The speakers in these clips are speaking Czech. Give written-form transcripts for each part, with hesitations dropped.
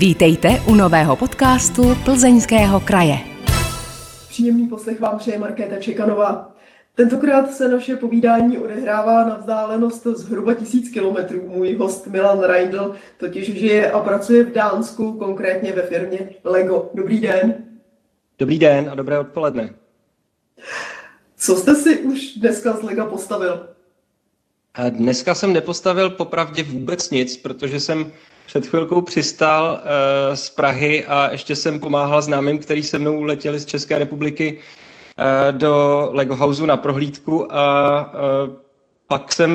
Vítejte u nového podcastu Plzeňského kraje. Příjemný poslech vám přeje Markéta Čekanová. Tentokrát se naše povídání odehrává na vzdálenost zhruba 1000 kilometrů. Můj host Milan Reindl totiž žije a pracuje v Dánsku, konkrétně ve firmě Lego. Dobrý den. Dobrý den a dobré odpoledne. Co jste si už dneska z Lega postavil? Dneska jsem nepostavil popravdě vůbec nic, protože jsem před chvilkou přistál z Prahy a ještě jsem pomáhal známým, který se mnou letěli z České republiky do Lego Houseu na prohlídku a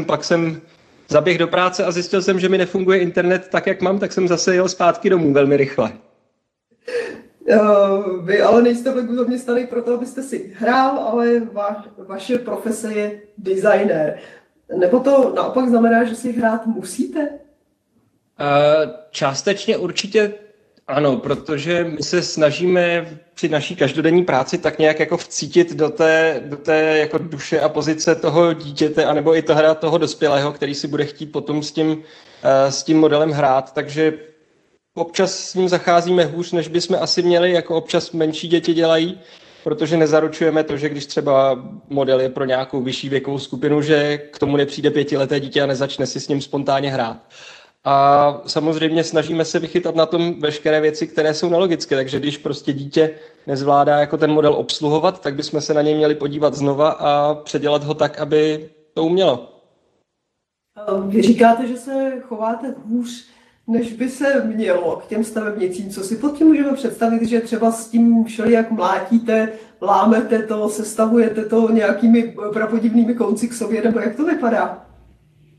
pak jsem zaběhl do práce a zjistil jsem, že mi nefunguje internet tak, jak mám, tak jsem zase jel zpátky domů velmi rychle. Vy ale nejste v Legu zaměstnaný proto, abyste si hrál, ale vaše profese je designér. Nebo to naopak znamená, že si hrát musíte? Částečně určitě ano, protože my se snažíme při naší každodenní práci tak nějak jako vcítit do té jako duše a pozice toho dítěte, anebo i toho dospělého, který si bude chtít potom s tím modelem hrát, takže občas s ním zacházíme hůř, než bychom asi měli, jako občas menší děti dělají, protože nezaručujeme to, že když třeba model je pro nějakou vyšší věkovou skupinu, že k tomu nepřijde 5leté dítě a nezačne si s ním spontánně hrát. A samozřejmě snažíme se vychytat na tom veškeré věci, které jsou nelogické, takže když prostě dítě nezvládá jako ten model obsluhovat, tak bychom se na něj měli podívat znova a předělat ho tak, aby to umělo. Vy říkáte, že se chováte hůř, než by se mělo k těm stavebnicím. Co si pod tím můžeme představit, že třeba s tím všelijak mlátíte, lámete to, sestavujete to nějakými prapodivnými konci k sobě, nebo jak to vypadá?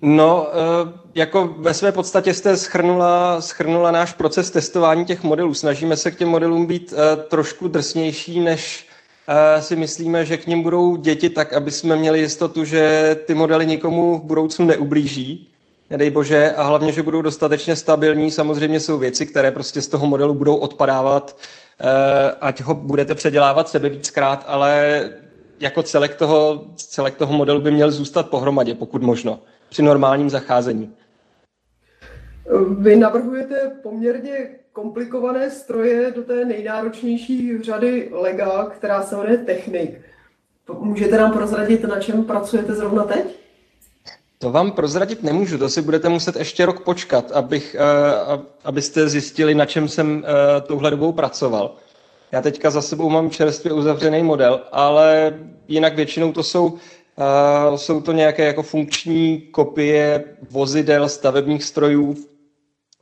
No, jako ve své podstatě jste schrnula náš proces testování těch modelů. Snažíme se k těm modelům být trošku drsnější, než si myslíme, že k nim budou děti, tak aby jsme měli jistotu, že ty modely nikomu v budoucnu neublíží. Nedej bože, a hlavně, že budou dostatečně stabilní. Samozřejmě jsou věci, které prostě z toho modelu budou odpadávat, ať ho budete předělávat sebe víckrát, ale jako celek toho modelu by měl zůstat pohromadě, pokud možno, při normálním zacházení. Vy navrhujete poměrně komplikované stroje do té nejnáročnější řady Lega, která se jmenuje Technic. Můžete nám prozradit, na čem pracujete zrovna teď? To vám prozradit nemůžu, to si budete muset ještě rok počkat, abyste zjistili, na čem jsem touhle dobou pracoval. Já teďka za sebou mám čerstvě uzavřený model, ale jinak většinou to jsou to nějaké jako funkční kopie vozidel, stavebních strojů,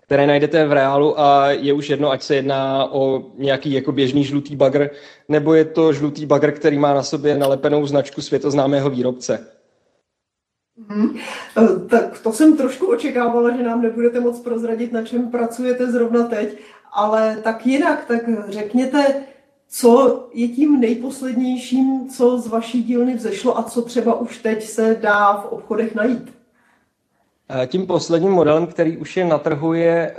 které najdete v reálu a je už jedno, ať se jedná o nějaký jako běžný žlutý bagr, nebo je to žlutý bagr, který má na sobě nalepenou značku světoznámého výrobce. Tak to jsem trošku očekávala, že nám nebudete moc prozradit, na čem pracujete zrovna teď, ale tak jinak, tak řekněte, co je tím nejposlednějším, co z vaší dílny vzešlo a co třeba už teď se dá v obchodech najít. Tím posledním modelem, který už je na trhu, je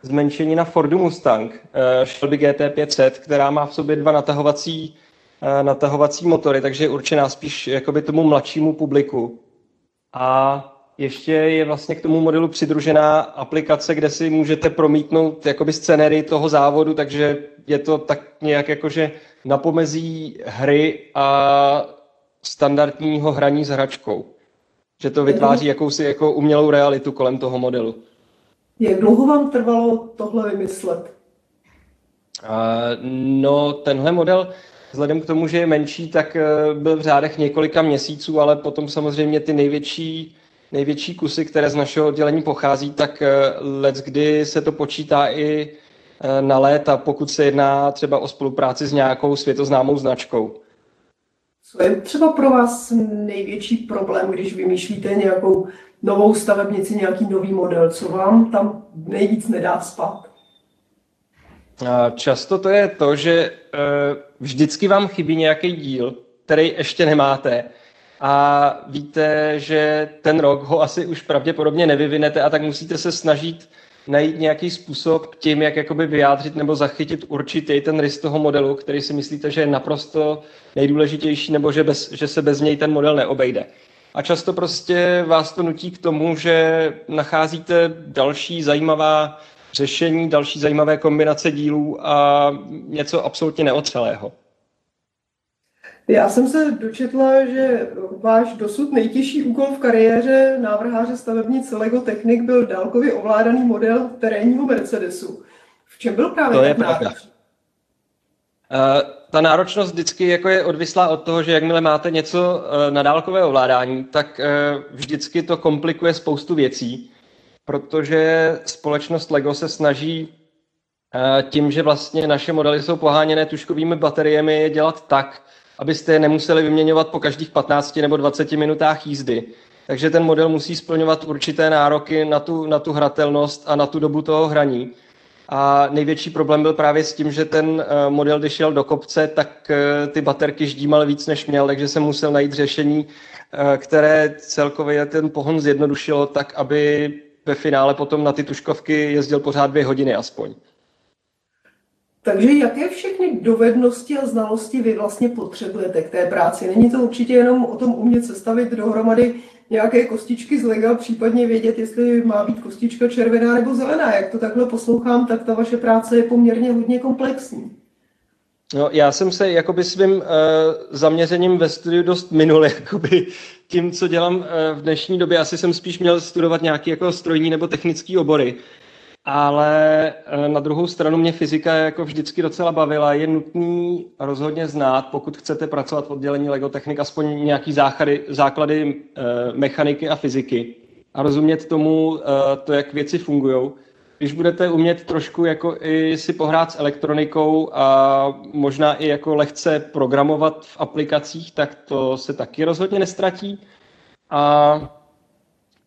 zmenšenina Fordu Mustang Shelby GT500, která má v sobě dva natahovací motory, takže je určená spíš jakoby tomu mladšímu publiku. A ještě je vlastně k tomu modelu přidružená aplikace, kde si můžete promítnout jakoby scenérii toho závodu, takže je to tak nějak jakože na pomezí hry a standardního hraní s hračkou. Že to vytváří jakousi jako umělou realitu kolem toho modelu. Jak dlouho vám trvalo tohle vymyslet? No, tenhle model vzhledem k tomu, že je menší, tak byl v řádech několika měsíců, ale potom samozřejmě ty největší kusy, které z našeho oddělení pochází, tak leckdy se to počítá i na léta, pokud se jedná třeba o spolupráci s nějakou světoznámou značkou. Co je třeba pro vás největší problém, když vymýšlíte nějakou novou stavebnici, nějaký nový model? Co vám tam nejvíc nedá spát? Často to je to, že vždycky vám chybí nějaký díl, který ještě nemáte a víte, že ten rok ho asi už pravděpodobně nevyvinete a tak musíte se snažit najít nějaký způsob tím, jak jakoby vyjádřit nebo zachytit určitý ten rys toho modelu, který si myslíte, že je naprosto nejdůležitější nebo že se bez něj ten model neobejde. A často prostě vás to nutí k tomu, že nacházíte další zajímavá řešení, další zajímavé kombinace dílů a něco absolutně neotřelého. Já jsem se dočetla, že váš dosud nejtěžší úkol v kariéře návrháře stavebnic Lego Technic byl dálkově ovládaný model terénního Mercedesu. V čem byl právě tak náročný? Ta náročnost vždycky jako je odvislá od toho, že jakmile máte něco na dálkové ovládání, tak vždycky to komplikuje spoustu věcí, protože společnost Lego se snaží tím, že vlastně naše modely jsou poháněné tužkovými bateriemi, je dělat tak, abyste je nemuseli vyměňovat po každých 15 nebo 20 minutách jízdy. Takže ten model musí splňovat určité nároky na tu hratelnost a na tu dobu toho hraní. A největší problém byl právě s tím, že ten model, když šel do kopce, tak ty baterky ždímal víc, než měl, takže jsem musel najít řešení, které celkově ten pohon zjednodušilo tak, aby ve finále potom na ty tužkovky jezdil pořád 2 hodiny aspoň. Takže jaké všechny dovednosti a znalosti vy vlastně potřebujete k té práci? Není to určitě jenom o tom umět sestavit dohromady nějaké kostičky z lega, případně vědět, jestli má být kostička červená nebo zelená. Jak to takhle poslouchám, tak ta vaše práce je poměrně hodně komplexní. No, já jsem se jakoby svým zaměřením ve studiu dost minul. Jakoby tím, co dělám v dnešní době, asi jsem spíš měl studovat nějaké jako strojní nebo technické obory. Ale na druhou stranu mě fyzika jako vždycky docela bavila. Je nutný rozhodně znát, pokud chcete pracovat v oddělení Lego Technik, aspoň nějaký základy mechaniky a fyziky a rozumět tomu, to, jak věci fungují. Když budete umět trošku jako i si pohrát s elektronikou a možná i jako lehce programovat v aplikacích, tak to se taky rozhodně nestratí. A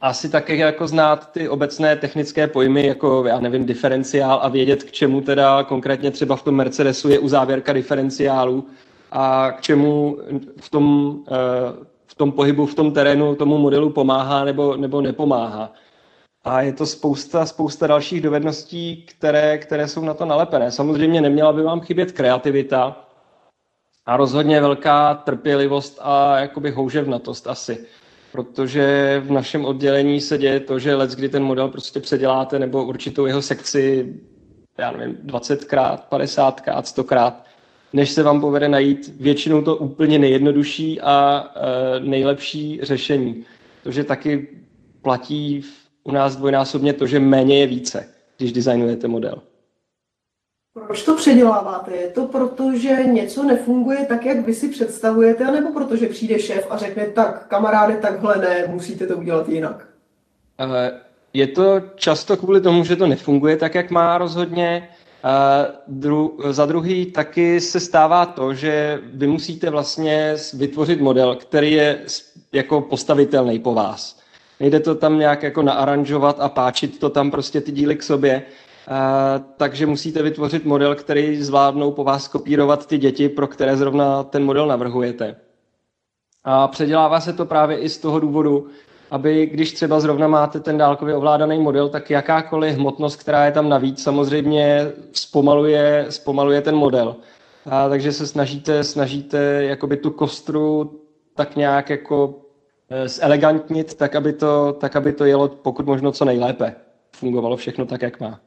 asi také jako znát ty obecné technické pojmy, jako já nevím, diferenciál a vědět, k čemu teda konkrétně třeba v tom Mercedesu je uzávěrka diferenciálu a k čemu v tom pohybu, v tom terénu tomu modelu pomáhá nebo nepomáhá. A je to spousta dalších dovedností, které jsou na to nalepené. Samozřejmě neměla by vám chybět kreativita a rozhodně velká trpělivost a jakoby houževnatost asi. Protože v našem oddělení se děje to, že leckdy ten model prostě předěláte nebo určitou jeho sekci, já nevím, 20x, 50x, 100x, než se vám povede najít většinou to úplně nejjednodušší a nejlepší řešení. Protože taky platí u nás dvojnásobně to, že méně je více, když designujete model. Proč to předěláváte? Je to proto, že něco nefunguje tak, jak vy si představujete, anebo protože přijde šéf a řekne tak, kamaráde, takhle ne, musíte to udělat jinak? Je to často kvůli tomu, že to nefunguje tak, jak má rozhodně. Za druhý taky se stává to, že vy musíte vlastně vytvořit model, který je jako postavitelný po vás. Nejde to tam nějak jako naaranžovat a páčit to tam prostě ty díly k sobě. Takže musíte vytvořit model, který zvládnou po vás kopírovat ty děti, pro které zrovna ten model navrhujete. A předělává se to právě i z toho důvodu, aby když třeba zrovna máte ten dálkově ovládaný model, tak jakákoliv hmotnost, která je tam navíc, samozřejmě zpomaluje ten model. Takže se snažíte jakoby tu kostru tak nějak jako zelegantnit, tak aby to jelo pokud možno co nejlépe. Fungovalo všechno tak, jak má.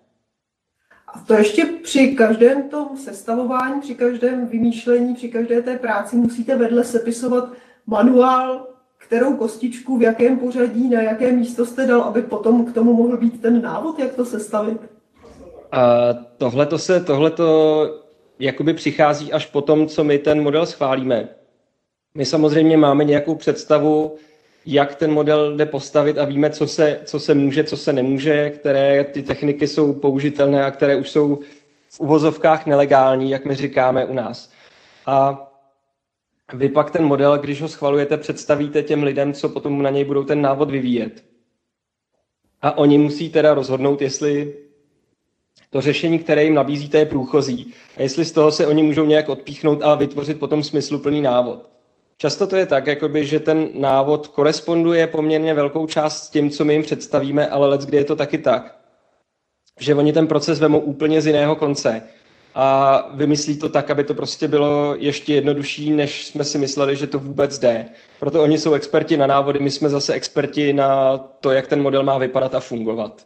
A to ještě při každém tom sestavování, při každém vymýšlení, při každé té práci musíte vedle sepisovat manuál, kterou kostičku, v jakém pořadí, na jaké místo jste dal, aby potom k tomu mohl být ten návod, jak to sestavit? Tohleto jakoby přichází až po tom, co my ten model schválíme. My samozřejmě máme nějakou představu, jak ten model jde postavit a víme, co se může, co se nemůže, které ty techniky jsou použitelné a které už jsou v uvozovkách nelegální, jak my říkáme u nás. A vy pak ten model, když ho schvalujete, představíte těm lidem, co potom na něj budou ten návod vyvíjet. A oni musí teda rozhodnout, jestli to řešení, které jim nabízíte, je průchozí. A jestli z toho se oni můžou nějak odpíchnout a vytvořit potom smysluplný návod. Často to je tak, jakoby, že ten návod koresponduje poměrně velkou část s tím, co my jim představíme, ale leckdy je to taky tak, že oni ten proces vemou úplně z jiného konce a vymyslí to tak, aby to prostě bylo ještě jednodušší, než jsme si mysleli, že to vůbec jde. Proto oni jsou experti na návody, my jsme zase experti na to, jak ten model má vypadat a fungovat.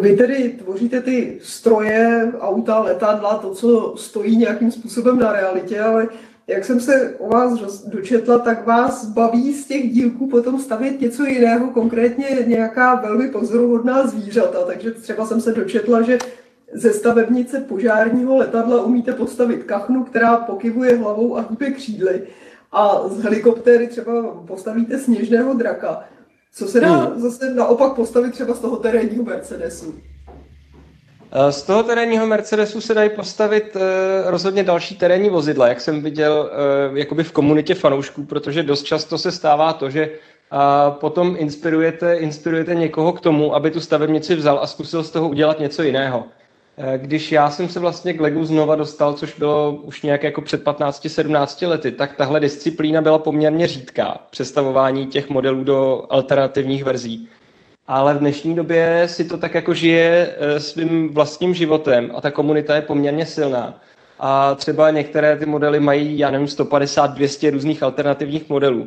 Vy tedy tvoříte ty stroje, auta, letadla, to, co stojí nějakým způsobem na realitě, ale jak jsem se o vás dočetla, tak vás baví z těch dílků potom stavět něco jiného, konkrétně nějaká velmi pozoruhodná zvířata. Takže třeba jsem se dočetla, že ze stavebnice požárního letadla umíte postavit kachnu, která pokyvuje hlavou a hýbe křídly. A z helikoptéry třeba postavíte sněžného draka. Co se dá zase naopak postavit třeba z toho terénního Mercedesu? Z toho terénního Mercedesu se dají postavit rozhodně další terénní vozidla, jak jsem viděl jakoby v komunitě fanoušků, protože dost často se stává to, že potom inspirujete někoho k tomu, aby tu stavebnici vzal a zkusil z toho udělat něco jiného. Když já jsem se vlastně k Legu znova dostal, což bylo už nějak jako před 15-17 lety, tak tahle disciplína byla poměrně řídká, přestavování těch modelů do alternativních verzí. Ale v dnešní době si to tak jako žije svým vlastním životem a ta komunita je poměrně silná. A třeba některé ty modely mají, já nevím, 150-200 různých alternativních modelů.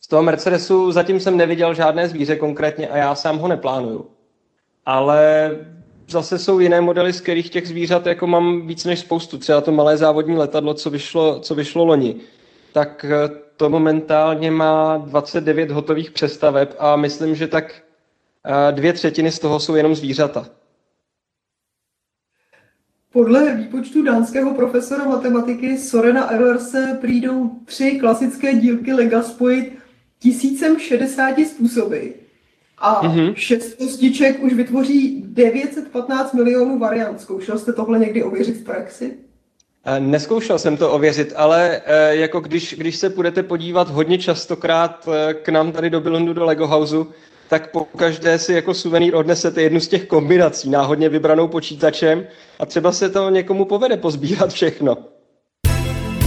Z toho Mercedesu zatím jsem neviděl žádné zvíře konkrétně a já sám ho neplánuju. Ale zase jsou jiné modely, z kterých těch zvířat jako mám víc než spoustu. Třeba to malé závodní letadlo, co vyšlo loni. Tak to momentálně má 29 hotových přestaveb a myslím, že tak 2/3 z toho jsou jenom zvířata. Podle výpočtu dánského profesora matematiky Sorena Everse přijdou 3 klasické dílky Lega spojit 1060 způsoby. A 6 kostiček už vytvoří 915 milionů variant. Zkoušel jste tohle někdy ověřit v praxi? Neskoušel jsem to ověřit, ale jako když se půjdete podívat hodně častokrát k nám tady do Billundu, do Lego Houseu, tak po každé si jako suvenýr odnesete jednu z těch kombinací, náhodně vybranou počítačem a třeba se to někomu povede pozbírat všechno.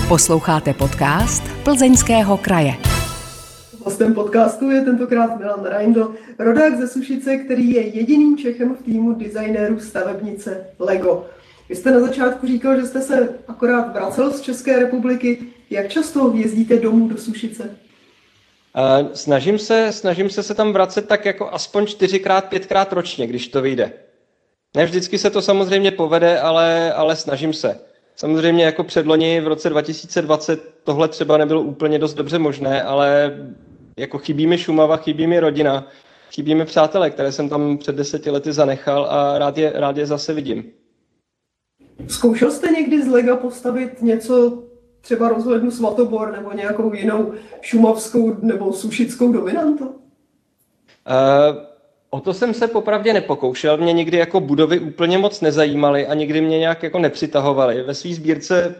Posloucháte podcast Plzeňského kraje. Hostem podcastu je tentokrát Milan Reindl, rodák ze Sušice, který je jediným Čechem v týmu designérů stavebnice Lego. Vy jste na začátku říkal, že jste se akorát vracel z České republiky. Jak často jezdíte domů do Sušice? Snažím se tam vracet tak jako aspoň 4x, 5x ročně, když to vyjde. Ne vždycky se to samozřejmě povede, ale snažím se. Samozřejmě jako předloni v roce 2020 tohle třeba nebylo úplně dost dobře možné, ale jako chybí mi Šumava, chybí mi rodina, chybí mi přátelé, které jsem tam před 10 lety zanechal a rád je zase vidím. Zkoušel jste někdy z Lega postavit něco, třeba rozhlednu Svatobor nebo nějakou jinou šumavskou nebo sušickou dominantu? O to jsem se popravdě nepokoušel, mě nikdy jako budovy úplně moc nezajímaly a nikdy mě nějak jako nepřitahovaly. Ve své sbírce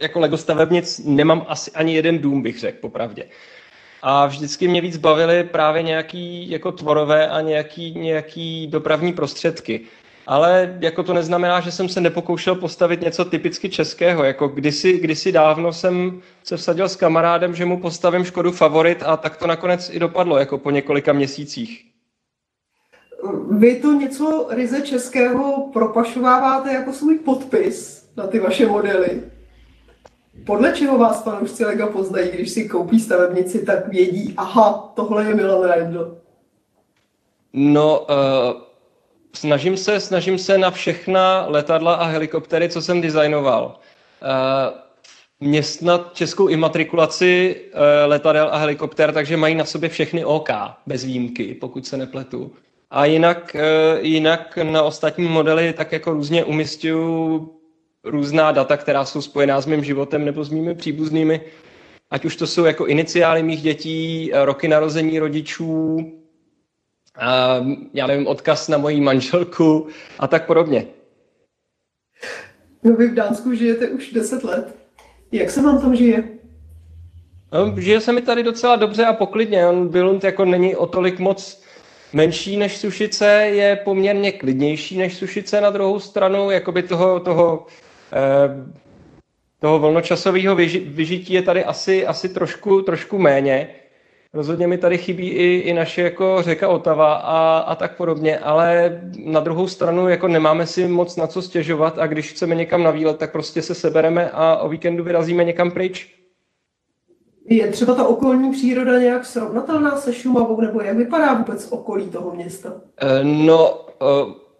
jako Lego stavebnic nemám asi ani jeden dům, bych řekl popravdě. A vždycky mě víc bavily právě nějaký jako tvorové a nějaký dopravní prostředky. Ale jako to neznamená, že jsem se nepokoušel postavit něco typicky českého. Jako kdysi dávno jsem se vsadil s kamarádem, že mu postavím Škodu Favorit a tak to nakonec i dopadlo, jako po několika měsících. Vy to něco ryze českého propašováváte jako svůj podpis na ty vaše modely. Podle čeho vás fanoušci Lega poznají, když si koupí stavebnici, tak vědí, aha, tohle je Milan Reindl. No, snažím se na všechna letadla a helikoptery, co jsem designoval. Mě snad českou imatrikulaci letadel a helikopter, takže mají na sobě všechny OK, bez výjimky, pokud se nepletu. A jinak na ostatní modely tak jako různě umisťuju různá data, která jsou spojená s mým životem nebo s mými příbuznými. Ať už to jsou jako iniciály mých dětí, roky narození rodičů, já nevím, odkaz na moji manželku a tak podobně. No vy v Dánsku žijete už 10 let. Jak se vám tam žije? No, žije se mi tady docela dobře a poklidně. Billund jako není o tolik moc menší než Sušice, je poměrně klidnější než Sušice na druhou stranu. Jakoby toho volnočasového vyžití je tady asi trošku méně. Rozhodně mi tady chybí i naše jako řeka Otava a tak podobně, ale na druhou stranu jako nemáme si moc na co stěžovat a když chceme někam na výlet, tak prostě se sebereme a o víkendu vyrazíme někam pryč. Je třeba ta okolní příroda nějak srovnatelná se Šumavou, nebo jak vypadá vůbec okolí toho města? No,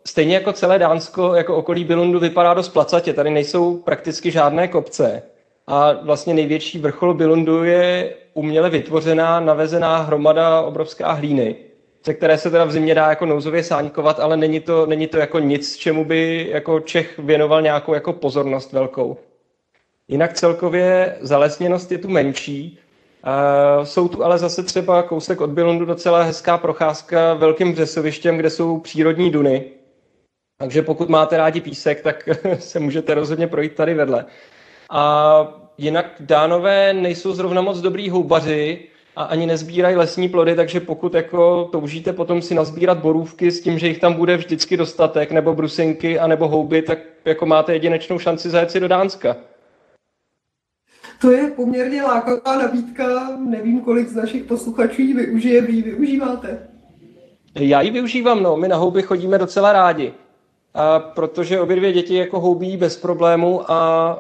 Stejně jako celé Dánsko, jako okolí Billundu, vypadá dost placatě. Tady nejsou prakticky žádné kopce. A vlastně největší vrchol Billundu je uměle vytvořená, navezená hromada obrovská hlíny, se které se teda v zimě dá jako nouzově sáňkovat, ale není to jako nic, čemu by jako Čech věnoval nějakou jako pozornost velkou. Jinak celkově zalesněnost je tu menší. Jsou tu ale zase třeba kousek od Billundu docela hezká procházka velkým břesovištěm, kde jsou přírodní duny. Takže pokud máte rádi písek, tak se můžete rozhodně projít tady vedle. A jinak Dánové nejsou zrovna moc dobrý houbaři a ani nezbírají lesní plody, takže pokud jako toužíte potom si nazbírat borůvky s tím, že jich tam bude vždycky dostatek, nebo brusinky, anebo houby, tak jako máte jedinečnou šanci zajet si do Dánska. To je poměrně lákavá nabídka, nevím, kolik z našich posluchačů ji využije, vy ji využíváte. Já ji využívám, no, my na houby chodíme docela rádi, a protože obě dvě děti jako houbí bez problému a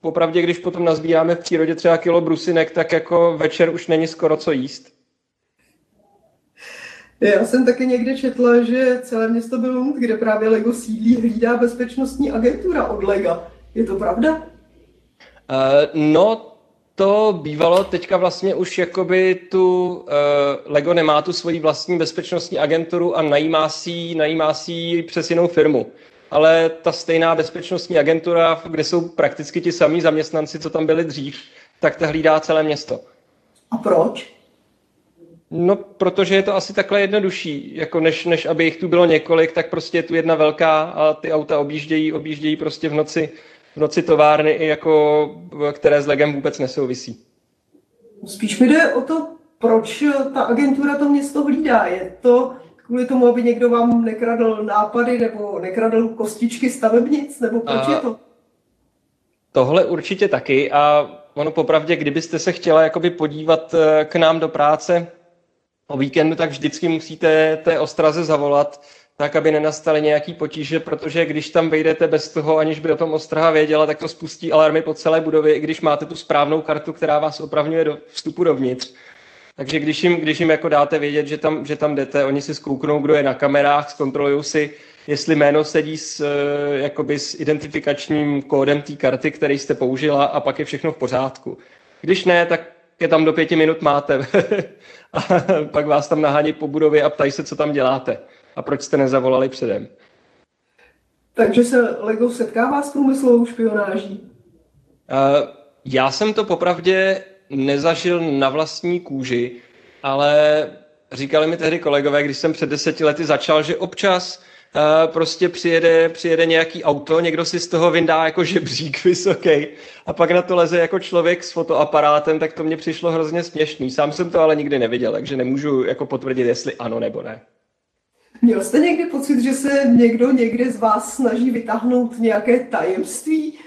popravdě, když potom nazbíráme v přírodě třeba kilo brusinek, tak jako večer už není skoro co jíst. Já jsem taky někde četla, že celé město Billund, kde právě Lego sídlí, hlídá bezpečnostní agentura od Lega. Je to pravda? No, to bývalo, teďka vlastně už jakoby Lego nemá tu svoji vlastní bezpečnostní agenturu a najímá si přes jinou firmu. Ale ta stejná bezpečnostní agentura, kde jsou prakticky ti samí zaměstnanci, co tam byli dřív, tak ta hlídá celé město. A proč? No, protože je to asi takhle jednodušší, jako než aby jich tu bylo několik, tak prostě je tu jedna velká a ty auta objíždějí prostě v noci továrny, jako, které s Legem vůbec nesouvisí. Spíš mi jde o to, proč ta agentura to město hlídá. Je to kvůli tomu, aby někdo vám nekradl nápady nebo nekradl kostičky stavebnic, nebo proč je to? Tohle určitě taky a ono popravdě, kdybyste se chtěla jakoby podívat k nám do práce o víkendu, tak vždycky musíte té ostraze zavolat, tak aby nenastaly nějaký potíže, protože když tam vejdete bez toho, aniž by o tom ostraha věděla, tak to spustí alarmy po celé budově, i když máte tu správnou kartu, která vás opravňuje do vstupu dovnitř. Takže když jim jako dáte vědět, že tam jdete, oni si zkouknou, kdo je na kamerách, zkontrolují si, jestli jméno sedí s identifikačním kódem té karty, který jste použila, a pak je všechno v pořádku. Když ne, tak je tam do 5 minut máte a pak vás tam nahání po budově a ptají se, co tam děláte a proč jste nezavolali předem. Takže se Lego setkává s průmyslovou špionáží? Já jsem to popravdě nezažil na vlastní kůži, ale říkali mi tehdy kolegové, když jsem před 10 lety začal, že občas prostě přijede nějaký auto, někdo si z toho vyndá jako žebřík vysoký a pak na to leze jako člověk s fotoaparátem, tak to mně přišlo hrozně směšný. Sám jsem to ale nikdy neviděl, takže nemůžu jako potvrdit, jestli ano nebo ne. Měl jste někdy pocit, že se někdo někde z vás snaží vytáhnout nějaké tajemství?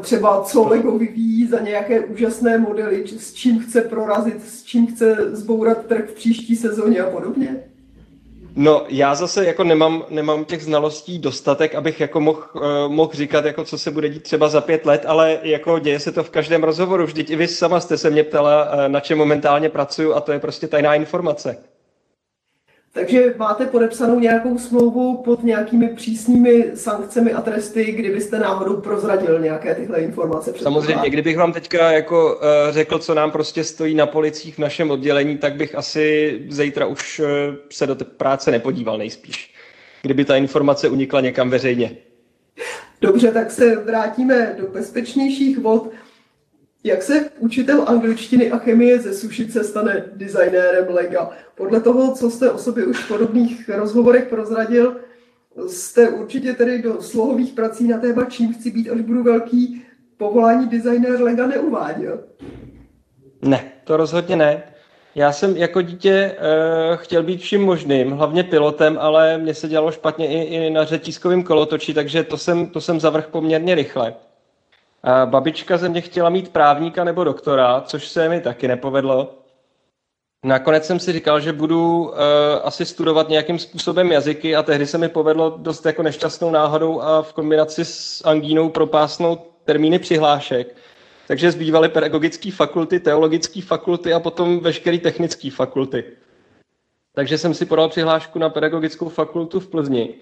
Třeba co Lego vyvíjí za nějaké úžasné modely, s čím chce prorazit, s čím chce zbourat trh v příští sezóně a podobně? No, já zase jako nemám těch znalostí dostatek, abych jako mohl říkat, jako co se bude dít třeba za 5 let, ale jako děje se to v každém rozhovoru. Vždyť i vy sama jste se mě ptala, na čem momentálně pracuju, a to je prostě tajná informace. Takže máte podepsanou nějakou smlouvu pod nějakými přísnými sankcemi a tresty, kdybyste náhodou prozradil nějaké tyhle informace? Samozřejmě, kdybych vám teďka jako řekl, co nám prostě stojí na policích v našem oddělení, tak bych asi zítra už se do té práce nepodíval nejspíš, kdyby ta informace unikla někam veřejně. Dobře, tak se vrátíme do bezpečnějších vod. Jak se učitel angličtiny a chemie ze Sušice stane designérem Lega? Podle toho, co jste o sobě už v podobných rozhovorech prozradil, jste určitě tedy do slohových prací na téma čím chci být, až budu velký, povolání designér Lega neuváděl. Ne, to rozhodně ne. Já jsem jako dítě chtěl být vším možným, hlavně pilotem, ale mně se dělalo špatně i na řetízkovém kolotoči, takže to jsem zavrhl poměrně rychle. Babička ze mě chtěla mít právníka nebo doktora, což se mi taky nepovedlo. Nakonec jsem si říkal, že budu asi studovat nějakým způsobem jazyky, a tehdy se mi povedlo dost jako nešťastnou náhodou a v kombinaci s angínou propásnout termíny přihlášek. Takže zbývaly pedagogické fakulty, teologické fakulty a potom veškeré technické fakulty. Takže jsem si podal přihlášku na pedagogickou fakultu v Plzni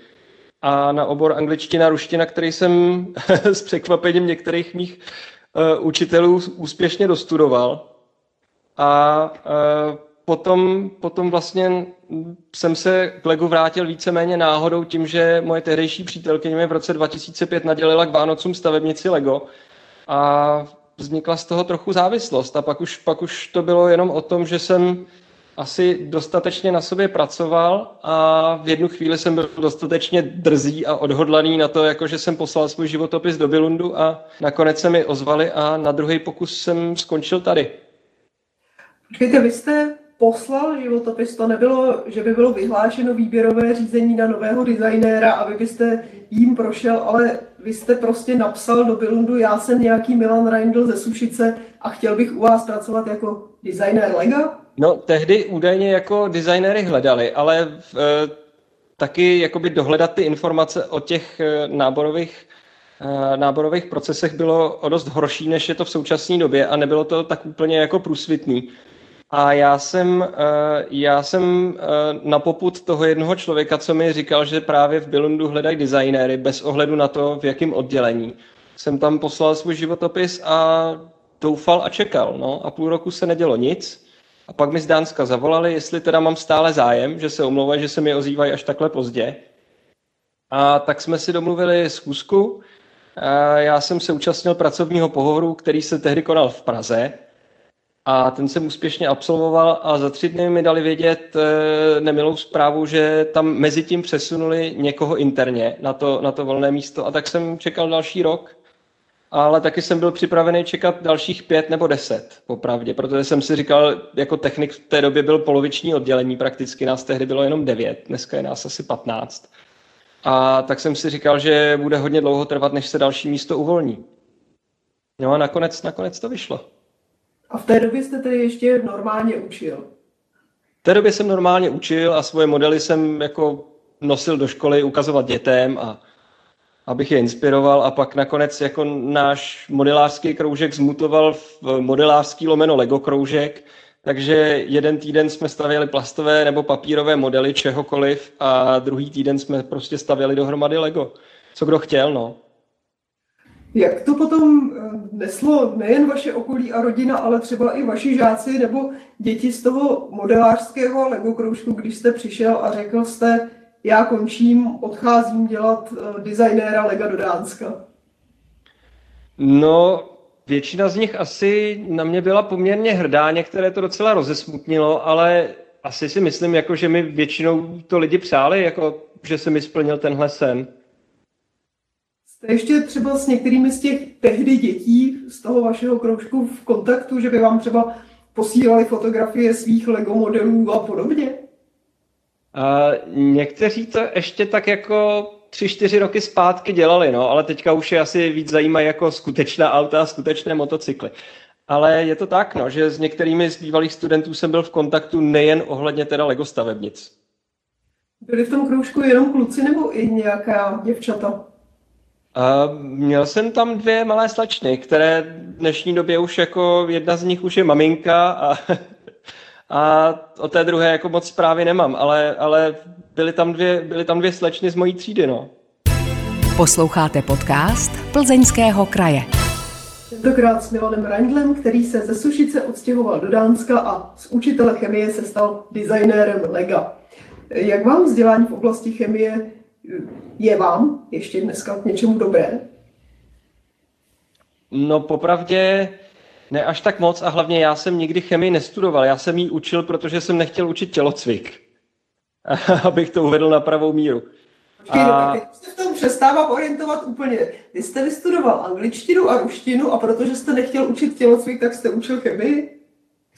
a na obor angličtina, ruština, který jsem s překvapením některých mých učitelů úspěšně dostudoval. A potom vlastně jsem se k Legu vrátil víceméně náhodou tím, že moje tehdejší přítelkyně v roce 2005 nadělila k Vánocům stavebnici Lego a vznikla z toho trochu závislost. A pak už to bylo jenom o tom, že jsem asi dostatečně na sobě pracoval a v jednu chvíli jsem byl dostatečně drzý a odhodlaný na to, jakože jsem poslal svůj životopis do Billundu a nakonec se mi ozvali a na druhý pokus jsem skončil tady. Víte, vy jste poslal životopis, to nebylo, že by bylo vyhlášeno výběrové řízení na nového designéra a vy byste jím prošel, ale vy jste prostě napsal do Billundu, já jsem nějaký Milan Reindl ze Sušice a chtěl bych u vás pracovat jako designér Lega? No, tehdy údajně jako designéry hledali, ale taky jakoby dohledat ty informace o těch náborových procesech bylo o dost horší, než je to v současné době a nebylo to tak úplně jako průsvitný. A já jsem na popud toho jednoho člověka, co mi říkal, že právě v Billundu hledají designéry bez ohledu na to, v jakém oddělení, jsem tam poslal svůj životopis a doufal a čekal. No. A půl roku se nedělo nic. A pak mi z Dánska zavolali, jestli teda mám stále zájem, že se omlouvají, že se mi ozývají až takhle pozdě. A tak jsme si domluvili schůzku. Já jsem se účastnil pracovního pohovoru, který se tehdy konal v Praze. A ten jsem úspěšně absolvoval a za 3 dny mi dali vědět nemilou zprávu, že tam mezi tím přesunuli někoho interně na to volné místo. A tak jsem čekal další rok. Ale taky jsem byl připravený čekat dalších 5 nebo 10, popravdě, protože jsem si říkal, jako technik v té době byl poloviční oddělení prakticky, nás tehdy bylo jenom 9, dneska je nás asi 15. A tak jsem si říkal, že bude hodně dlouho trvat, než se další místo uvolní. No a nakonec to vyšlo. A v té době jste tedy ještě normálně učil? V té době jsem normálně učil a svoje modely jsem jako nosil do školy ukazovat dětem a abych je inspiroval a pak nakonec jako náš modelářský kroužek zmutoval v modelářský lomeno Lego kroužek, takže jeden týden jsme stavěli plastové nebo papírové modely čehokoliv a druhý týden jsme prostě stavěli dohromady Lego, co kdo chtěl, no. Jak to potom neslo nejen vaše okolí a rodina, ale třeba i vaši žáci nebo děti z toho modelářského Lego kroužku, když jste přišel a řekl jste, já končím, odcházím dělat designéra Lega do Dánska? No, většina z nich asi na mě byla poměrně hrdá, některé to docela rozesmutnilo, ale asi si myslím, jako, že mi většinou to lidi přáli, jako, že se mi splnil tenhle sen. Jste ještě třeba s některými z těch tehdy dětí z toho vašeho kroužku v kontaktu, že by vám třeba posílali fotografie svých Lego modelů a podobně? Někteří to ještě tak jako 3-4 roky zpátky dělali, no, ale teďka už je asi víc zajímají jako skutečná auta a skutečné motocykly. Ale je to tak, no, že s některými z bývalých studentů jsem byl v kontaktu nejen ohledně teda Lego stavebnic. Byli v tom kroužku jenom kluci nebo i nějaká děvčata? Měl jsem tam 2 malé slečny, které v dnešní době už jako jedna z nich už je maminka a... A o té druhé jako moc zprávy nemám, ale byly tam dvě slečny z mojí třídy, no. Posloucháte podcast Plzeňského kraje. Tentokrát s Milanem Reindlem, který se ze Sušice odstěhoval do Dánska a z učitele chemie se stal designérem Lega. Jak vám vzdělání v oblasti chemie je vám ještě dneska k něčemu dobré? No, popravdě... Ne až tak moc a hlavně já jsem nikdy chemii nestudoval. Já jsem ji učil, protože jsem nechtěl učit tělocvik, abych to uvedl na pravou míru. Ty se v tom přestávám orientovat úplně. Vy jste vystudoval angličtinu a ruštinu a protože jste nechtěl učit tělocvik, tak jste učil chemii?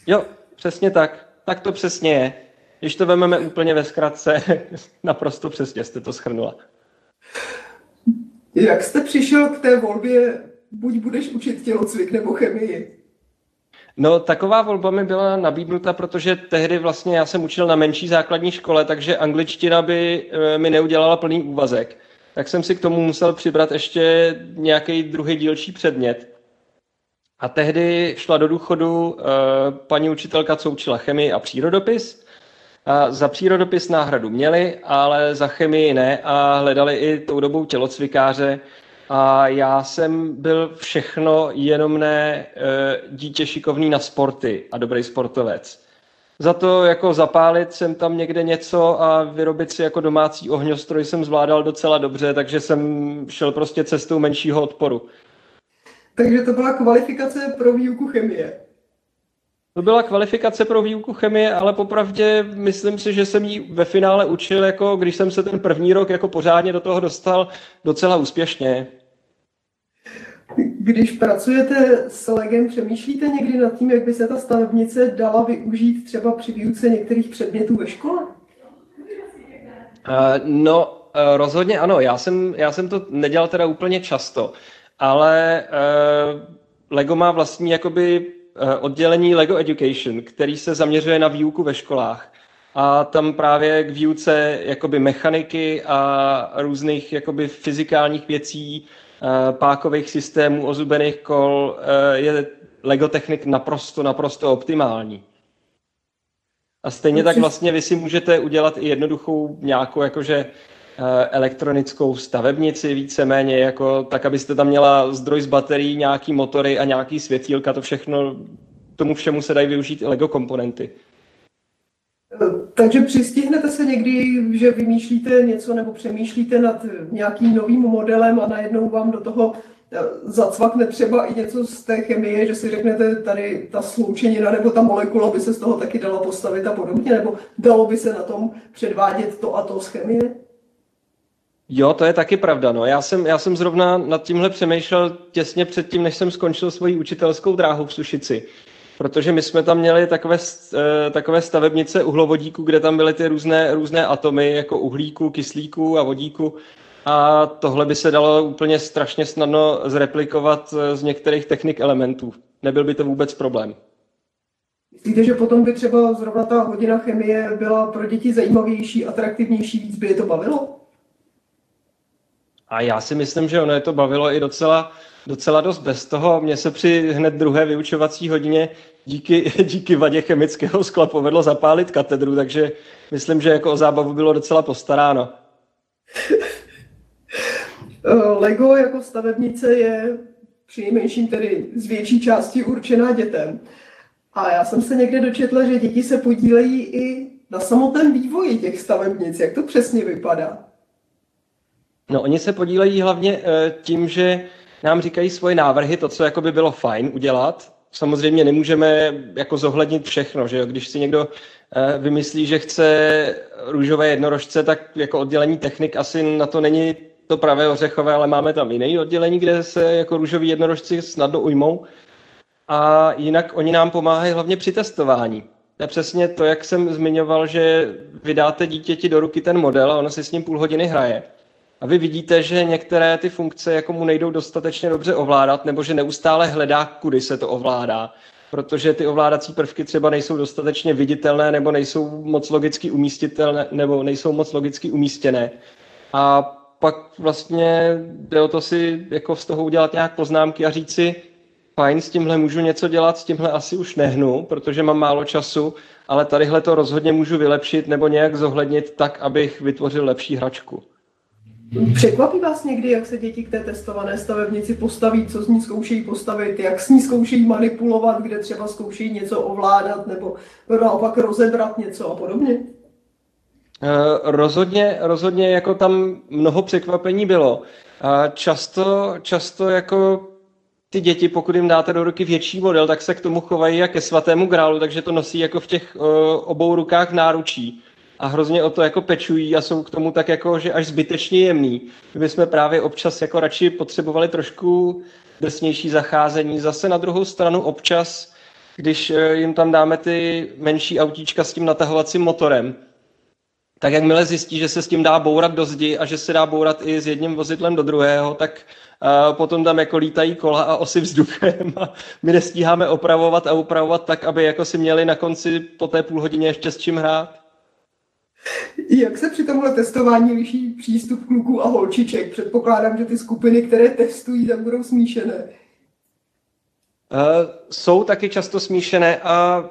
Jo, přesně tak. Tak to přesně je. Když to vezmeme úplně ve zkratce, naprosto přesně jste to shrnula. Jak jste přišel k té volbě, buď budeš učit tělocvik nebo chemii? No, taková volba mi byla nabídnuta, protože tehdy vlastně já jsem učil na menší základní škole, takže angličtina by mi neudělala plný úvazek. Tak jsem si k tomu musel přibrat ještě nějaký druhý dílčí předmět. A tehdy šla do důchodu paní učitelka, co učila chemii a přírodopis, Za přírodopis náhradu měli, ale za chemii ne a hledali i tou dobou tělocvikáře. A já jsem byl všechno jenom ne dítě šikovný na sporty a dobrý sportovec. Za to jako zapálit jsem tam někde něco a vyrobit si jako domácí ohňostroj jsem zvládal docela dobře, takže jsem šel prostě cestou menšího odporu. Takže to byla kvalifikace pro výuku chemie. To byla kvalifikace pro výuku chemie, ale popravdě myslím si, že jsem ji ve finále učil, jako když jsem se ten první rok jako pořádně do toho dostal, docela úspěšně. Když pracujete s Legem, přemýšlíte někdy nad tím, jak by se ta stavebnice dala využít třeba při výuce některých předmětů ve škole? No, rozhodně ano. Já jsem to nedělal teda úplně často, ale Lego má vlastní jakoby oddělení Lego Education, který se zaměřuje na výuku ve školách. A tam právě k výuce jakoby mechaniky a různých jakoby fyzikálních věcí, pákových systémů, ozubených kol je Lego Technic naprosto optimální. A stejně tak vlastně vy si můžete udělat i jednoduchou nějakou jakože elektronickou stavebnici víceméně, jako tak, abyste tam měla zdroj z baterií, nějaký motory a nějaký světílka, to všechno, tomu všemu se dají využít i Lego komponenty. Takže přistihnete se někdy, že vymýšlíte něco nebo přemýšlíte nad nějakým novým modelem a najednou vám do toho zacvakne třeba i něco z té chemie, že si řeknete, tady ta sloučenina nebo ta molekula by se z toho taky dala postavit a podobně, nebo dalo by se na tom předvádět to a to z chemie? Jo, to je taky pravda. No. Já jsem zrovna nad tímhle přemýšlel těsně předtím, než jsem skončil svoji učitelskou dráhu v Sušici. Protože my jsme tam měli takové stavebnice uhlovodíku, kde tam byly ty různé atomy, jako uhlíku, kyslíku a vodíku. A tohle by se dalo úplně strašně snadno zreplikovat z některých technik elementů. Nebyl by to vůbec problém. Myslíte, že potom by třeba zrovna ta hodina chemie byla pro děti zajímavější, atraktivnější, víc by je to bavilo? A já si myslím, že ono je to bavilo i docela dost bez toho. Mně se při hned druhé vyučovací hodině díky vadě chemického skla povedlo zapálit katedru, takže myslím, že jako o zábavu bylo docela postaráno. Lego jako stavebnice je přinejmenším tedy z větší části určená dětem. A já jsem se někde dočetla, že děti se podílejí i na samotném vývoji těch stavebnic. Jak to přesně vypadá? No, oni se podílejí hlavně tím, že nám říkají svoje návrhy, to, co jako by bylo fajn udělat. Samozřejmě nemůžeme jako zohlednit všechno, že jo? Když si někdo vymyslí, že chce růžové jednorožce, tak jako oddělení technik asi na to není to pravé ořechové, ale máme tam jiné oddělení, kde se jako růžoví jednorožci snadno ujmou. A jinak oni nám pomáhají hlavně při testování. To je přesně to, jak jsem zmiňoval, že vydáte dítěti do ruky ten model a ono si s ním půl hodiny hraje. A vy vidíte, že některé ty funkce jako mu nejdou dostatečně dobře ovládat, nebo že neustále hledá, kudy se to ovládá, protože ty ovládací prvky třeba nejsou dostatečně viditelné, nebo nejsou moc logicky umístitelné, nebo nejsou moc logicky umístěné. A pak vlastně jde o to si jako z toho udělat nějak poznámky a říct si, fajn, s tímhle můžu něco dělat, s tímhle asi už nehnu, protože mám málo času, ale tadyhle to rozhodně můžu vylepšit nebo nějak zohlednit tak, abych vytvořil lepší hračku. Překvapí vás někdy, jak se děti k té testované stavebnici postaví, co s ní zkoušejí postavit, jak s ní zkoušejí manipulovat, kde třeba zkoušejí něco ovládat nebo naopak rozebrat něco a podobně? Rozhodně jako tam mnoho překvapení bylo. A často jako ty děti, pokud jim dáte do ruky větší model, tak se k tomu chovají jak ke svatému grálu, takže to nosí jako v těch obou rukách v náručí. A hrozně o to jako pečují a jsou k tomu tak jako, že až zbytečně jemný. My jsme právě občas jako radši potřebovali trošku drsnější zacházení. Zase na druhou stranu občas, když jim tam dáme ty menší autíčka s tím natahovacím motorem, tak jakmile zjistí, že se s tím dá bourat do zdi a že se dá bourat i s jedním vozidlem do druhého, tak potom tam jako lítají kola a osy vzduchem a my nestíháme opravovat a upravovat tak, aby jako si měli na konci po té půl hodině ještě s čím hrát. Jak se při tomhle testování liší přístup kluků a holčiček? Předpokládám, že ty skupiny, které testují, tam budou smíšené. Jsou taky často smíšené a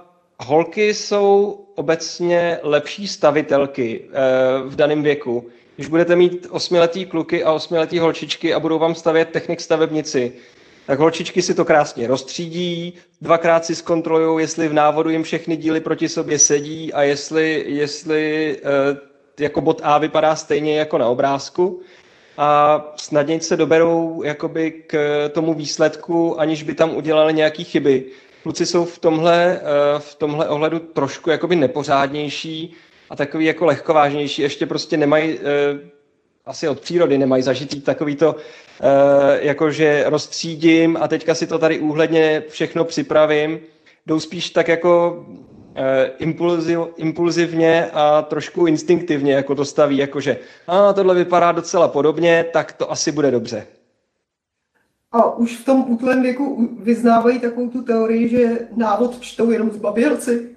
Holky jsou obecně lepší stavitelky v daném věku. Když budete mít 8letý kluky a 8letý holčičky a budou vám stavět technik stavebnici, tak holčičky si to krásně rozstřídí, dvakrát si zkontrolují, jestli v návodu jim všechny díly proti sobě sedí a jestli jako bod A vypadá stejně jako na obrázku. A snadněji se doberou jakoby k tomu výsledku, aniž by tam udělali nějaké chyby. Kluci jsou v tomhle ohledu trošku jakoby nepořádnější a takový jako lehkovážnější. Ještě prostě nemají, asi od přírody nemají zažitý takový to, jakože rozstřídím a teďka si to tady úhledně všechno připravím. Jdou spíš tak jako impulzivně a trošku instinktivně jako to staví, jakože tohle vypadá docela podobně, tak to asi bude dobře. A už v tom útlém věku vyznávají takovou tu teorii, že návod čtou jenom zbabělci?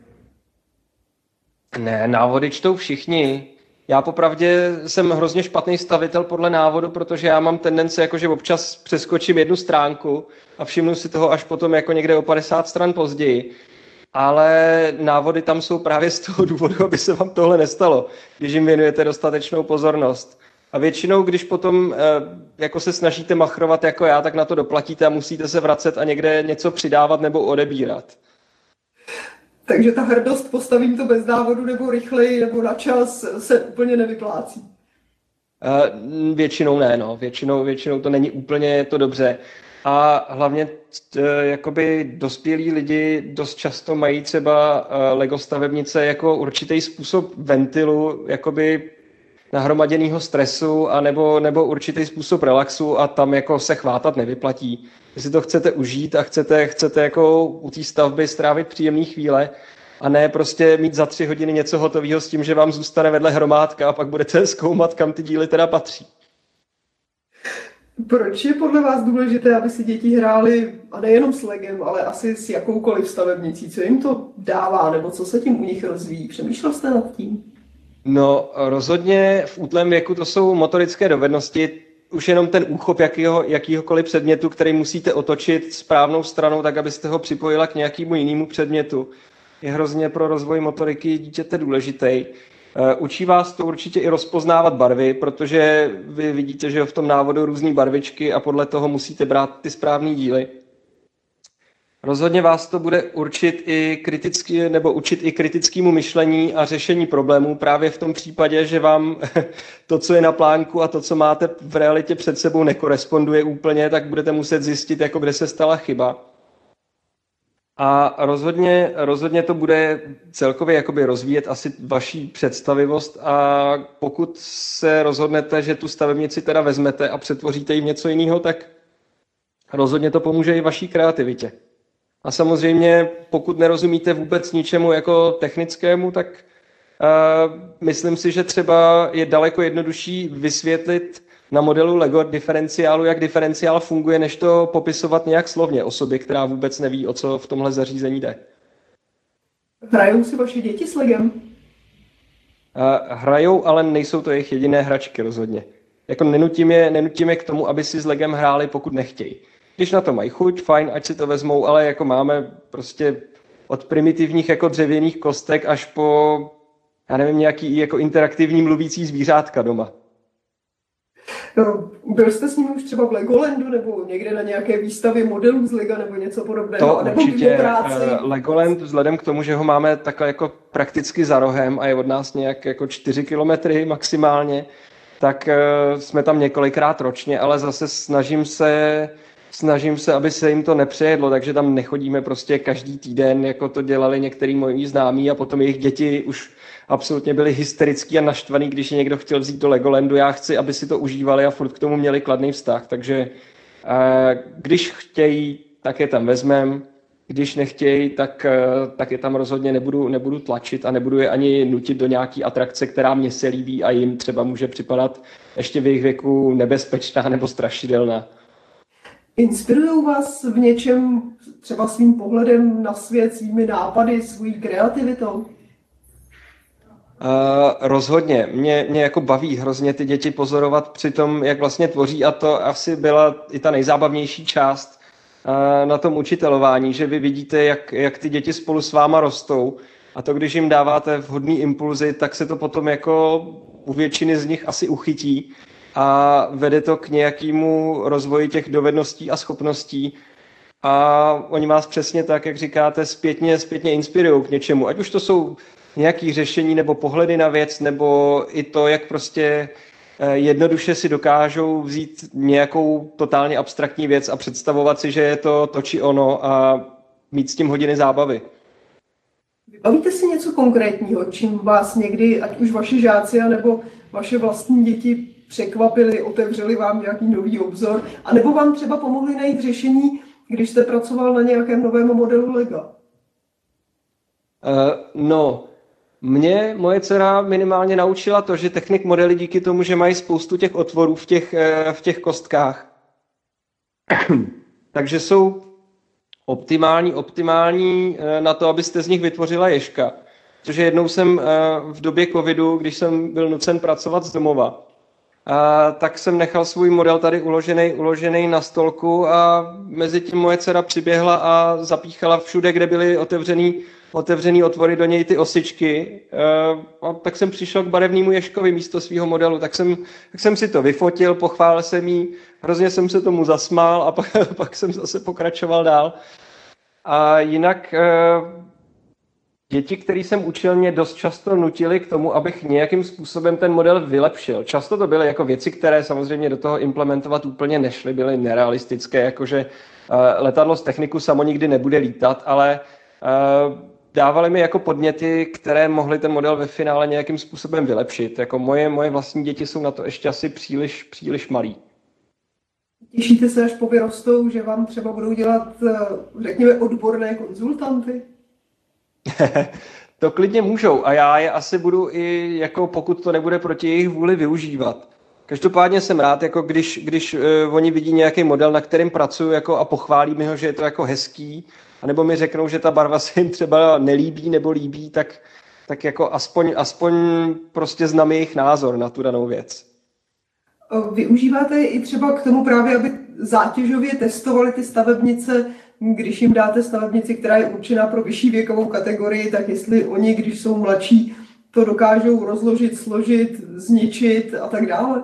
Ne, návody čtou všichni. Já popravdě jsem hrozně špatný stavitel podle návodu, protože já mám tendenci, jakože občas přeskočím jednu stránku a všimnu si toho až potom jako někde o 50 stran později. Ale návody tam jsou právě z toho důvodu, aby se vám tohle nestalo, když jim věnujete dostatečnou pozornost. A většinou, když potom jako se snažíte machrovat jako já, tak na to doplatíte a musíte se vracet a někde něco přidávat nebo odebírat. Takže ta hrdost, postavím to bez návodu nebo rychleji nebo na čas, se úplně nevyplácí. Většinou ne, no. Většinou to není úplně to dobře. A hlavně jakoby dospělí lidi dost často mají třeba Lego stavebnice jako určitý způsob ventilu, jakoby nahromaděného stresu anebo určitý způsob relaxu a tam jako se chvátat nevyplatí. Jestli to chcete užít a chcete jako u té stavby strávit příjemné chvíle a ne prostě mít za 3 hodiny něco hotového s tím, že vám zůstane vedle hromádka a pak budete zkoumat, kam ty díly teda patří. Proč je podle vás důležité, aby si děti hrály a nejenom s Legem, ale asi s jakoukoliv stavebnicí? Co jim to dává nebo co se tím u nich rozvíjí? Přemýšlel jste nad tím? No rozhodně v útlém věku to jsou motorické dovednosti, už jenom ten úchop jakýhokoliv předmětu, který musíte otočit správnou stranou, tak abyste ho připojila k nějakému jinému předmětu. Je hrozně pro rozvoj motoriky dítěte důležitý. Učí vás to určitě i rozpoznávat barvy, protože vy vidíte, že v tom návodu různé barvičky a podle toho musíte brát ty správné díly. Rozhodně vás to bude učit i kritickému myšlení a řešení problémů právě v tom případě, že vám to, co je na plánku a to, co máte v realitě před sebou, nekoresponduje úplně, tak budete muset zjistit, jako kde se stala chyba. A rozhodně to bude celkově jakoby rozvíjet asi vaší představivost a pokud se rozhodnete, že tu stavebnici teda vezmete a přetvoříte ji v něco jiného, tak rozhodně to pomůže i vaší kreativitě. A samozřejmě, pokud nerozumíte vůbec ničemu jako technickému, tak myslím si, že třeba je daleko jednodušší vysvětlit na modelu Lego diferenciálu, jak diferenciál funguje, než to popisovat nějak slovně osobě, která vůbec neví, o co v tomhle zařízení jde. Hrajou si vaše děti s Legem? Hrajou, ale nejsou to jejich jediné hračky rozhodně. Jako nenutím je k tomu, aby si s Legem hráli, pokud nechtějí. Když na to mají chuť, fajn, ať si to vezmou, ale jako máme prostě od primitivních jako dřevěných kostek až po, já nevím, nějaký jako interaktivní mluvící zvířátka doma. No, byl jste s ním už třeba v Legolandu nebo někde na nějaké výstavě modelů z Lega nebo něco podobného? To nebo určitě. Legoland, vzhledem k tomu, že ho máme takhle jako prakticky za rohem a je od nás nějak jako 4 kilometry maximálně, tak jsme tam několikrát ročně, ale zase snažím se, aby se jim to nepřejedlo, takže tam nechodíme prostě každý týden, jako to dělali některý moji známí a potom jejich děti už absolutně byli hysterický a naštvaný, když je někdo chtěl vzít do Legolandu. Já chci, aby si to užívali a furt k tomu měli kladný vztah, takže když chtějí, tak je tam vezmem, když nechtějí, tak je tam rozhodně nebudu tlačit a nebudu je ani nutit do nějaký atrakce, která mě se líbí a jim třeba může připadat ještě v jejich věku nebezpečná nebo strašidelná. Inspirují vás v něčem třeba svým pohledem na svět, svými nápady, svojí kreativitou? Rozhodně. Mě jako baví hrozně ty děti pozorovat při tom, jak vlastně tvoří a to asi byla i ta nejzábavnější část, na tom učitelování, že vy vidíte, jak ty děti spolu s váma rostou a to, když jim dáváte vhodný impulzy, tak se to potom jako u většiny z nich asi uchytí a vede to k nějakému rozvoji těch dovedností a schopností a oni vás přesně tak, jak říkáte, zpětně inspirují k něčemu, ať už to jsou nějaké řešení nebo pohledy na věc, nebo i to, jak prostě jednoduše si dokážou vzít nějakou totálně abstraktní věc a představovat si, že je to to či ono a mít s tím hodiny zábavy. Vybavíte si něco konkrétního, čím vás někdy, ať už vaši žáci, nebo vaše vlastní děti překvapili, otevřeli vám nějaký nový obzor, anebo vám třeba pomohli najít řešení, když jste pracoval na nějakém novém modelu Lega? No, mě moje dcera minimálně naučila to, že Technic modely díky tomu, že mají spoustu těch otvorů v těch kostkách, takže jsou optimální na to, abyste z nich vytvořila ježka. Protože jednou jsem v době covidu, když jsem byl nucen pracovat z domova, tak jsem nechal svůj model tady uložený na stolku a mezi tím moje dcera přiběhla a zapíchala všude, kde byly otevřený otvory, do něj ty osičky. A tak jsem přišel k barevnému ježkovi místo svého modelu. Tak jsem si to vyfotil, pochválil jsem jí, hrozně jsem se tomu zasmál a pak jsem zase pokračoval dál. A jinak děti, které jsem učil, mě dost často nutili k tomu, abych nějakým způsobem ten model vylepšil. Často to byly jako věci, které samozřejmě do toho implementovat úplně nešly, byly nerealistické, jakože letadlo z Technicu samo nikdy nebude lítat, ale dávali mi jako podněty, které mohly ten model ve finále nějakým způsobem vylepšit. Jako moje vlastní děti jsou na to ještě asi příliš malí. Těšíte se, až povyrostou, že vám třeba budou dělat, řekněme, odborné konzultanty? To klidně můžou a já je asi budu i, jako pokud to nebude proti jejich vůli, využívat. Každopádně jsem rád, jako když oni vidí nějaký model, na kterým pracuju, jako a pochválí mi ho, že je to jako hezký, anebo mi řeknou, že ta barva se jim třeba nelíbí nebo líbí, tak jako aspoň prostě znám jejich názor na tu danou věc. Využíváte i třeba k tomu právě, aby zátěžově testovali ty stavebnice, když jim dáte stavebnici, která je určená pro vyšší věkovou kategorii, tak jestli oni, když jsou mladší, to dokážou rozložit, složit, zničit a tak dále.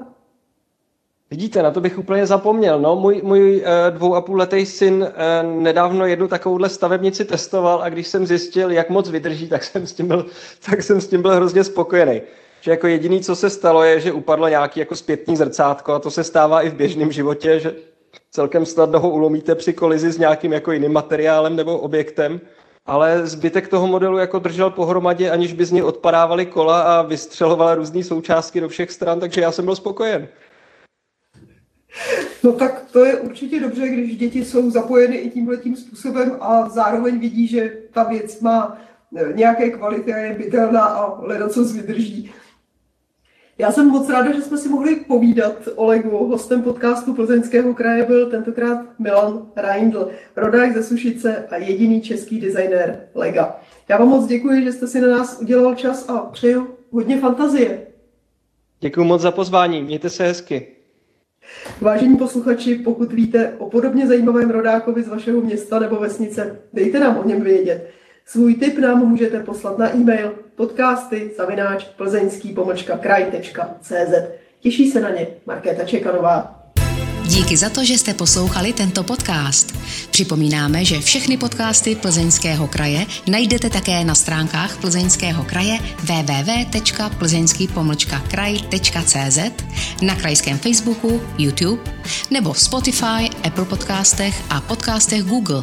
Vidíte, na to bych úplně zapomněl. No, můj 2,5letý syn nedávno jednu takovouhle stavebnici testoval a když jsem zjistil, jak moc vydrží, tak jsem s tím byl hrozně spokojený. Že jako jediné, co se stalo, je, že upadlo nějaký jako zpětný zrcátko a to se stává i v běžném životě, že celkem snadno ho ulomíte při kolizi s nějakým jako jiným materiálem nebo objektem, ale zbytek toho modelu jako držel pohromadě, aniž by z něj odpadávaly kola a vystřelovala různé součástky do všech stran, takže já jsem byl spokojen. No tak to je určitě dobře, když děti jsou zapojeny i tímhletím způsobem a zároveň vidí, že ta věc má nějaké kvality a je bytelná a ledacos vydrží. Já jsem moc ráda, že jsme si mohli povídat o Legu. Hostem podcastu Plzeňského kraje byl tentokrát Milan Reindl, rodák ze Sušice a jediný český designér Lega. Já vám moc děkuji, že jste si na nás udělal čas a přeju hodně fantazie. Děkuji moc za pozvání, mějte se hezky. Vážení posluchači, pokud víte o podobně zajímavém rodákovi z vašeho města nebo vesnice, dejte nám o něm vědět. Svůj tip nám můžete poslat na e-mail podcasty@plzeňsky-kraj.cz. Těší se na ně Markéta Čekanová. Díky za to, že jste poslouchali tento podcast. Připomínáme, že všechny podcasty Plzeňského kraje najdete také na stránkách Plzeňského kraje www.plzeňsky-kraj.cz, na krajském Facebooku, YouTube nebo v Spotify, Apple podcastech a podcastech Google.